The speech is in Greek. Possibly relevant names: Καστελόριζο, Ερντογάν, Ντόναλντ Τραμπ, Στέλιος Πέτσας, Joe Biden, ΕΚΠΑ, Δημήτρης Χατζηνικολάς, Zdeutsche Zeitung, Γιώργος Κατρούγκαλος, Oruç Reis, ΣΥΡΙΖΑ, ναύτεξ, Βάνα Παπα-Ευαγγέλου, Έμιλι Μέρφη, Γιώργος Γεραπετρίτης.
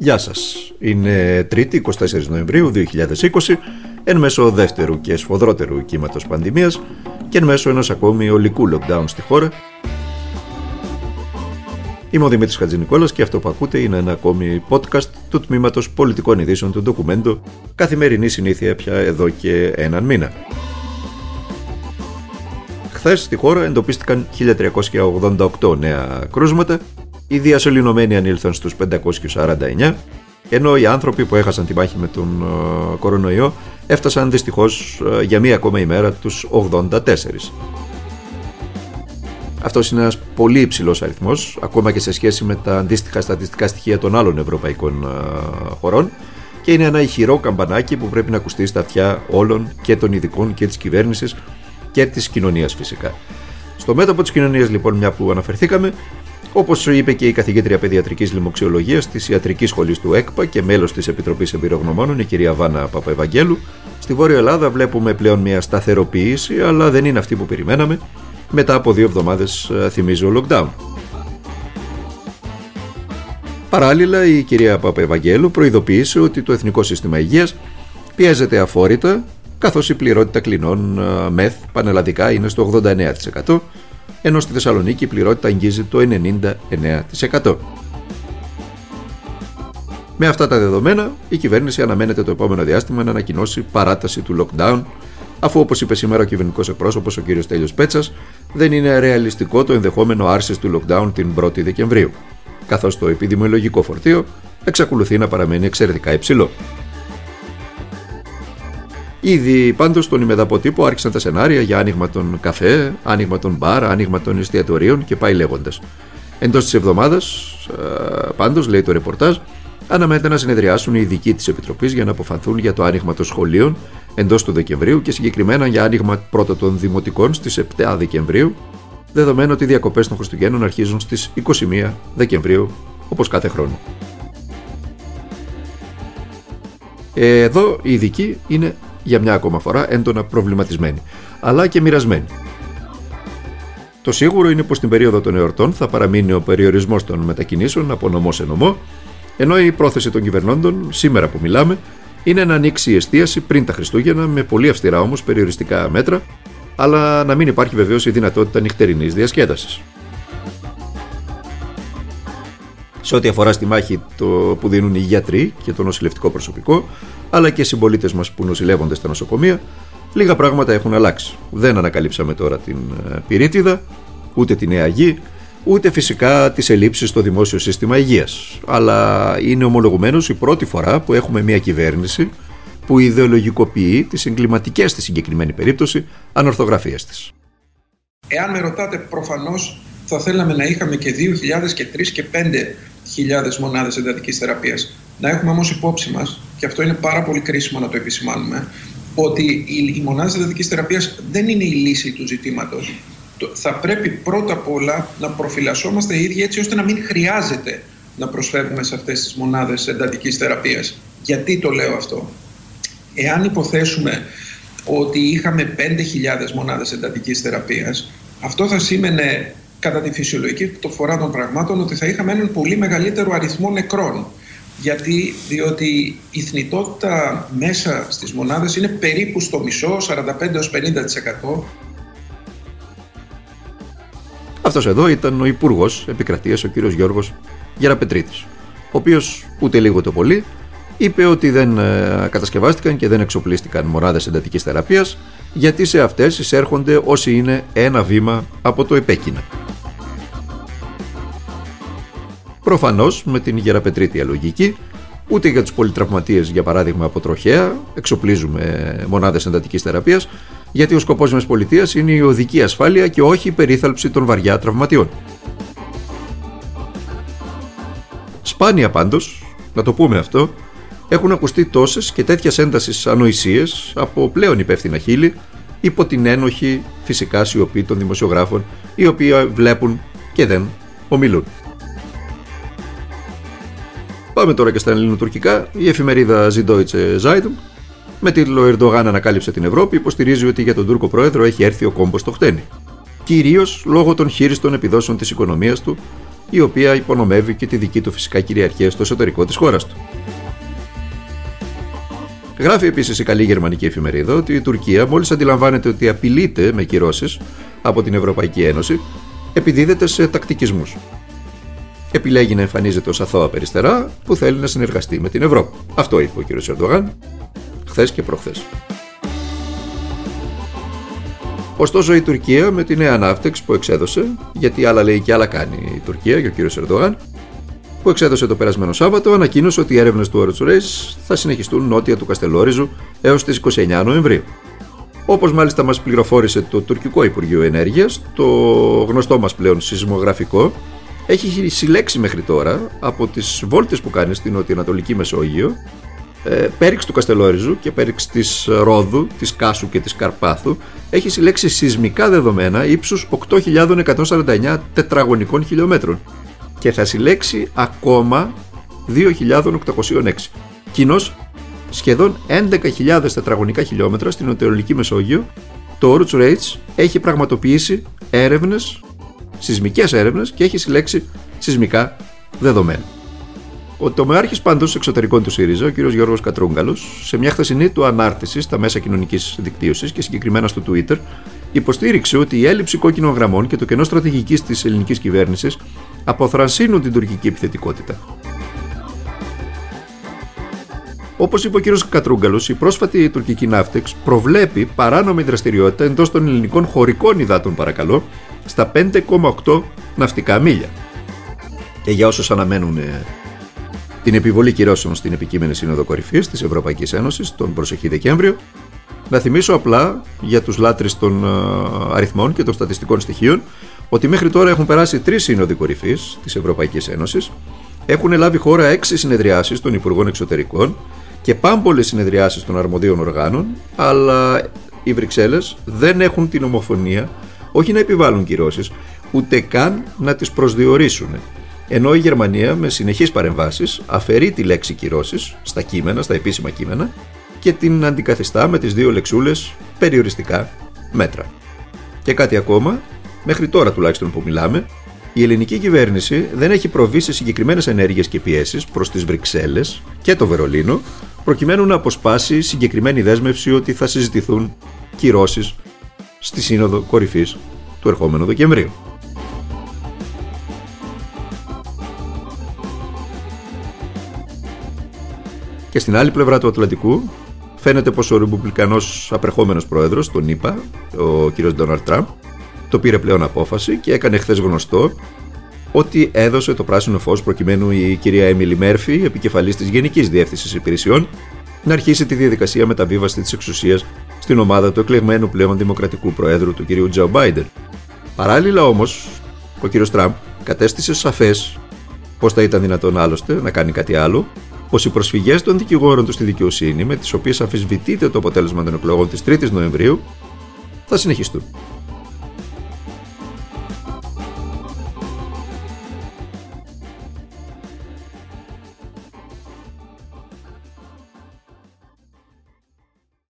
Γεια σας. Είναι Τρίτη, 24 Νοεμβρίου 2020, εν μέσω δεύτερου και σφοδρότερου κύματος πανδημίας και εν μέσω ενός ακόμη ολικού lockdown στη χώρα. Είμαι ο Δημήτρης Χατζηνικολάς και αυτό που ακούτε είναι ένα ακόμη podcast του τμήματος πολιτικών ειδήσεων του ντοκουμέντο, καθημερινή συνήθεια πια εδώ και έναν μήνα. Χθες στη χώρα εντοπίστηκαν 1.388 νέα κρούσματα, οι διασωληνωμένοι ανήλθαν στους 549, ενώ οι άνθρωποι που έχασαν τη μάχη με τον κορονοϊό έφτασαν δυστυχώς για μία ακόμα ημέρα τους 84. Αυτός είναι ένας πολύ υψηλός αριθμός, ακόμα και σε σχέση με τα αντίστοιχα στατιστικά στοιχεία των άλλων ευρωπαϊκών χωρών, και είναι ένα ηχηρό καμπανάκι που πρέπει να ακουστεί στα αυτιά όλων, και των ειδικών και της κυβέρνησης και της κοινωνίας φυσικά. Στο μέτωπο της κοινωνίας, λοιπόν, μια που αναφερθήκαμε, όπως είπε και η καθηγήτρια παιδιατρικής λοιμοξιολογίας της Ιατρικής Σχολής του ΕΚΠΑ και μέλος της Επιτροπής Εμπειρογνωμόνων, η κυρία Βάνα Παπα-Ευαγγέλου, στη Βόρεια Ελλάδα βλέπουμε πλέον μια σταθεροποίηση, αλλά δεν είναι αυτή που περιμέναμε. Μετά από 2 εβδομάδες θυμίζει ο lockdown. Παράλληλα, η κυρία Παπα-Ευαγγέλου προειδοποίησε ότι το Εθνικό Σύστημα Υγείας πιέζεται αφόρητα, καθώς η πληρότητα κλινών μεθ πανελλαδικά είναι στο 89%, ενώ στη Θεσσαλονίκη η πληρότητα αγγίζει το 99%. Με αυτά τα δεδομένα, η κυβέρνηση αναμένεται το επόμενο διάστημα να ανακοινώσει παράταση του lockdown, αφού, όπως είπε σήμερα ο κυβερνητικός εκπρόσωπος, ο κ. Στέλιος Πέτσας, δεν είναι ρεαλιστικό το ενδεχόμενο άρσης του lockdown την 1η Δεκεμβρίου, καθώς το επιδημιολογικό φορτίο εξακολουθεί να παραμένει εξαιρετικά υψηλό. Ήδη πάντως στον ημεδαποτύπο άρχισαν τα σενάρια για άνοιγμα των καφέ, άνοιγμα των μπαρ, άνοιγμα των εστιατορίων και πάει λέγοντας. Εντός της εβδομάδας, πάντως, λέει το ρεπορτάζ, αναμένεται να συνεδριάσουν οι ειδικοί της Επιτροπής για να αποφανθούν για το άνοιγμα των σχολείων εντός του Δεκεμβρίου και συγκεκριμένα για άνοιγμα πρώτα των δημοτικών στις 7 Δεκεμβρίου, δεδομένου ότι οι διακοπές των Χριστουγέννων αρχίζουν στις 21 Δεκεμβρίου, όπως κάθε χρόνο. Εδώ οι ειδικοί είναι για μια ακόμα φορά έντονα προβληματισμένοι, αλλά και μοιρασμένοι. Το σίγουρο είναι πως στην περίοδο των εορτών θα παραμείνει ο περιορισμός των μετακινήσεων από νομό σε νομό, ενώ η πρόθεση των κυβερνώντων, σήμερα που μιλάμε, είναι να ανοίξει η εστίαση πριν τα Χριστούγεννα με πολύ αυστηρά όμως περιοριστικά μέτρα, αλλά να μην υπάρχει βεβαίως η δυνατότητα νυχτερινής διασκέδασης. Σε ό,τι αφορά στη μάχη που δίνουν οι γιατροί και το νοσηλευτικό προσωπικό, αλλά και οι συμπολίτες μας που νοσηλεύονται στα νοσοκομεία, λίγα πράγματα έχουν αλλάξει. Δεν ανακαλύψαμε τώρα την Πυρίτιδα, ούτε τη Νέα Γη, ούτε φυσικά τις ελλείψεις στο δημόσιο σύστημα υγείας. Αλλά είναι ομολογουμένως η πρώτη φορά που έχουμε μια κυβέρνηση που ιδεολογικοποιεί τις εγκληματικές στη συγκεκριμένη περίπτωση ανορθογραφίες της. Εάν με ρωτάτε, προφανώς θα θέλαμε να είχαμε και 2.000 και 3.000 και 5.000 μονάδες εντατικής θεραπείας. Να έχουμε όμως υπόψη μας, και αυτό είναι πάρα πολύ κρίσιμο να το επισημάνουμε, ότι οι μονάδες εντατικής θεραπείας δεν είναι η λύση του ζητήματος. Θα πρέπει πρώτα απ' όλα να προφυλασσόμαστε οι ίδιοι έτσι ώστε να μην χρειάζεται να προσφεύγουμε σε αυτές τις μονάδες εντατικής θεραπείας. Γιατί το λέω αυτό? Εάν υποθέσουμε ότι είχαμε 5.000 μονάδες εντατικής θεραπείας, αυτό θα σήμαινε κατά τη φυσιολογική φορά των πραγμάτων ότι θα είχαμε έναν πολύ μεγαλύτερο αριθμό νεκρών. Γιατί? Διότι η θνητότητα μέσα στις μονάδες είναι περίπου στο μισό, 45-50%. Αυτός εδώ ήταν ο Υπουργός Επικρατείας, ο κύριος Γιώργος Γεραπετρίτης, ο οποίος ούτε λίγο το πολύ είπε ότι δεν κατασκευάστηκαν και δεν εξοπλίστηκαν μονάδες εντατικής θεραπείας, γιατί σε αυτές εισέρχονται όσοι είναι ένα βήμα από το επέκεινα. Προφανώς, με την γεραπετρίτια λογική, ούτε για τους πολυτραυματίες, για παράδειγμα από τροχέα, εξοπλίζουμε μονάδες εντατικής θεραπείας, γιατί ο σκοπός μας πολιτείας είναι η οδική ασφάλεια και όχι η περίθαλψη των βαριά τραυματιών. Σπάνια πάντως, να το πούμε αυτό, έχουν ακουστεί τόσες και τέτοιας έντασης ανοησίες από πλέον υπεύθυνα χείλη, υπό την ένοχη φυσικά σιωπή των δημοσιογράφων, οι οποίοι βλέπουν και δεν ομιλούν. Πάμε τώρα και στα ελληνοτουρκικά. Η εφημερίδα Zdeutsche Zeitung, με τίτλο «Ερντογάν ανακάλυψε την Ευρώπη», υποστηρίζει ότι για τον Τούρκο πρόεδρο έχει έρθει ο κόμπος στο χτένι. Κυρίως λόγω των χείριστων επιδόσεων της οικονομίας του, η οποία υπονομεύει και τη δική του φυσικά κυριαρχία στο εσωτερικό της χώρας του. Γράφει επίσης η καλή γερμανική εφημερίδα ότι η Τουρκία, μόλις αντιλαμβάνεται ότι απειλείται με κυρώσεις από την Ευρωπαϊκή Ένωση, επιδίδεται σε τακτικισμούς. Επιλέγει να εμφανίζεται ως αθώα περιστερά που θέλει να συνεργαστεί με την Ευρώπη. Αυτό είπε ο κ. Ερντογάν χθες και προχθές. Ωστόσο η Τουρκία με τη νέα ανάφτεξη που εξέδωσε, γιατί άλλα λέει και άλλα κάνει η Τουρκία και ο κ. Ερντογάν, που εξέδωσε το περασμένο Σάββατο, ανακοίνωσε ότι οι έρευνες του Oruç Reis θα συνεχιστούν νότια του Καστελόριζου έως τις 29 Νοεμβρίου. Όπως μάλιστα μας πληροφόρησε το τουρκικό Υπουργείο Ενέργειας, το γνωστό μας πλέον σεισμογραφικό έχει συλλέξει μέχρι τώρα από τις βόλτες που κάνει στην νοτιοανατολική Μεσόγειο, πέριξ του Καστελόριζου και πέριξ της Ρόδου, της Κάσου και της Καρπάθου, έχει συλλέξει σεισμικά δεδομένα ύψους 8.149 τετραγωνικών χιλιόμετρων και θα συλλέξει ακόμα 2.806. Κοινώς σχεδόν 11.000 τετραγωνικά χιλιόμετρα στην νοτιοανατολική Μεσόγειο, το Oruç Reis έχει πραγματοποιήσει έρευνες, σεισμικές έρευνες, και έχει συλλέξει σεισμικά δεδομένα. Ο τομεάρχης πάντως εξωτερικών του ΣΥΡΙΖΑ, ο κ. Γιώργος Κατρούγκαλος, σε μια χθεσινή του ανάρτηση στα μέσα κοινωνικής δικτύωσης και συγκεκριμένα στο Twitter, υποστήριξε ότι η έλλειψη κόκκινων γραμμών και το κενό στρατηγικής της ελληνικής κυβέρνησης αποθρασύνουν την τουρκική επιθετικότητα. Όπως είπε ο κ. Κατρούγκαλος, η πρόσφατη τουρκική ναύτεξ προβλέπει παράνομη δραστηριότητα εντός των ελληνικών χωρικών υδάτων, παρακαλώ, στα 5,8 ναυτικά μίλια. Και για όσους αναμένουν την επιβολή κυρώσεων στην επικείμενη Σύνοδο Κορυφής της Ευρωπαϊκής Ένωσης τον προσεχή Δεκέμβριο, να θυμίσω απλά για τους λάτρεις των αριθμών και των στατιστικών στοιχείων ότι μέχρι τώρα έχουν περάσει 3 σύνοδοι κορυφής της Ευρωπαϊκής Ένωσης, έχουν λάβει χώρα 6 συνεδριάσεις των Υπουργών Εξωτερικών και πάμπολες συνεδριάσεις των αρμοδίων οργάνων, αλλά οι Βρυξέλλες δεν έχουν την ομοφωνία όχι να επιβάλλουν κυρώσεις, ούτε καν να τις προσδιορίσουν. Ενώ η Γερμανία με συνεχείς παρεμβάσεις αφαιρεί τη λέξη κυρώσεις στα κείμενα, στα επίσημα κείμενα, και την αντικαθιστά με τις δύο λεξούλες περιοριστικά μέτρα. Και κάτι ακόμα, μέχρι τώρα τουλάχιστον που μιλάμε, η ελληνική κυβέρνηση δεν έχει προβεί σε συγκεκριμένες ενέργειες και πιέσεις προς τις Βρυξέλλες και το Βερολίνο, προκειμένου να αποσπάσει συγκεκριμένη δέσμευση ότι θα συζητηθούν κυρώσεις στη Σύνοδο Κορυφής του ερχόμενου Δεκεμβρίου. Και στην άλλη πλευρά του Ατλαντικού φαίνεται πως ο ρεπουμπλικανός απερχόμενος πρόεδρος, τον ΗΠΑ, ο κ. Ντόναλντ Τραμπ, το πήρε πλέον απόφαση και έκανε χθες γνωστό ότι έδωσε το πράσινο φως προκειμένου η κυρία Έμιλι Μέρφη, επικεφαλής της Γενικής Διεύθυνσης Υπηρεσιών, να αρχίσει τη διαδικασία μεταβίβαση της εξουσίας στην ομάδα του εκλεγμένου πλέον δημοκρατικού προέδρου, του κ. Joe Biden. Παράλληλα όμως, ο κ. Τραμπ κατέστησε σαφές πως θα ήταν δυνατόν άλλωστε να κάνει κάτι άλλο, πως οι προσφυγές των δικηγόρων του στη δικαιοσύνη, με τις οποίες αμφισβητείται το αποτέλεσμα των εκλογών της 3ης Νοεμβρίου, θα συνεχιστούν.